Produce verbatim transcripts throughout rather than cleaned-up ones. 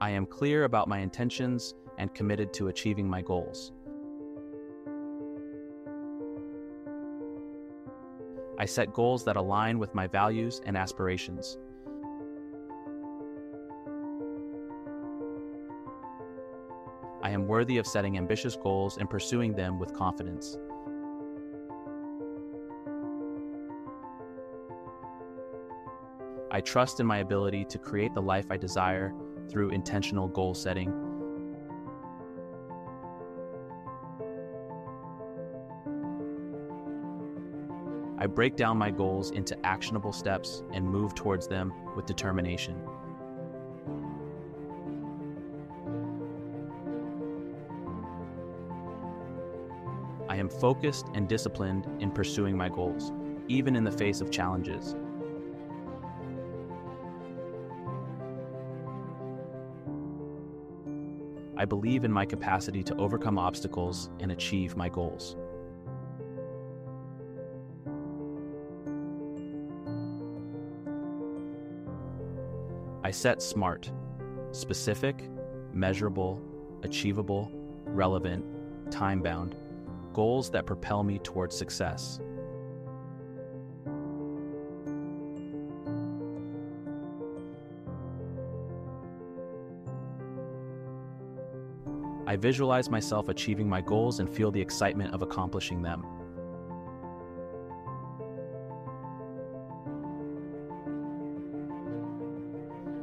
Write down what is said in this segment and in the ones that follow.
I am clear about my intentions and committed to achieving my goals. I set goals that align with my values and aspirations. I am worthy of setting ambitious goals and pursuing them with confidence. I trust in my ability to create the life I desire through intentional goal setting. I break down my goals into actionable steps and move towards them with determination. I am focused and disciplined in pursuing my goals, even in the face of challenges. I believe in my capacity to overcome obstacles and achieve my goals. I set SMART, specific, measurable, achievable, relevant, time-bound, goals that propel me towards success. I visualize myself achieving my goals and feel the excitement of accomplishing them.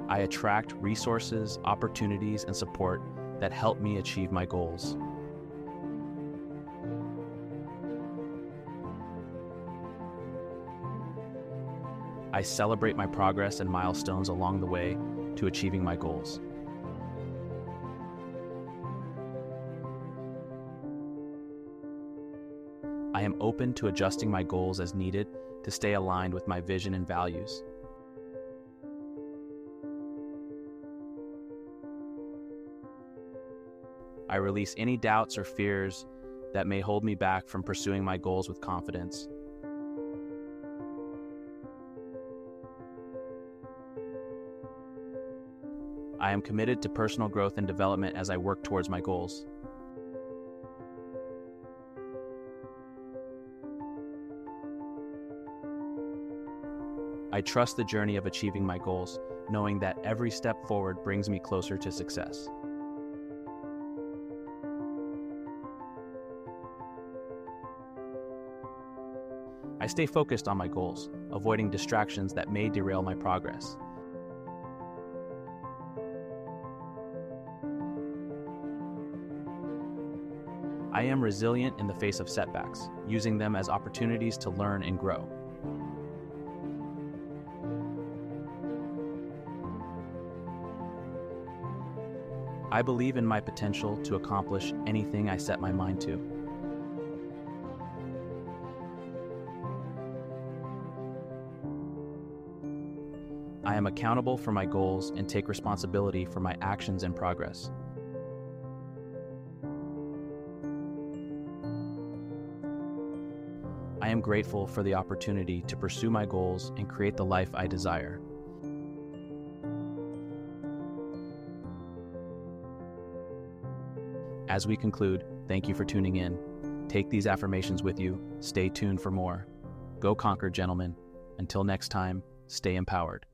I attract resources, opportunities, and support that help me achieve my goals. I celebrate my progress and milestones along the way to achieving my goals. I am open to adjusting my goals as needed to stay aligned with my vision and values. I release any doubts or fears that may hold me back from pursuing my goals with confidence. I am committed to personal growth and development as I work towards my goals. I trust the journey of achieving my goals, knowing that every step forward brings me closer to success. I stay focused on my goals, avoiding distractions that may derail my progress. I am resilient in the face of setbacks, using them as opportunities to learn and grow. I believe in my potential to accomplish anything I set my mind to. I am accountable for my goals and take responsibility for my actions and progress. I am grateful for the opportunity to pursue my goals and create the life I desire. As we conclude, thank you for tuning in. Take these affirmations with you. Stay tuned for more. Go conquer, gentlemen. Until next time, stay empowered.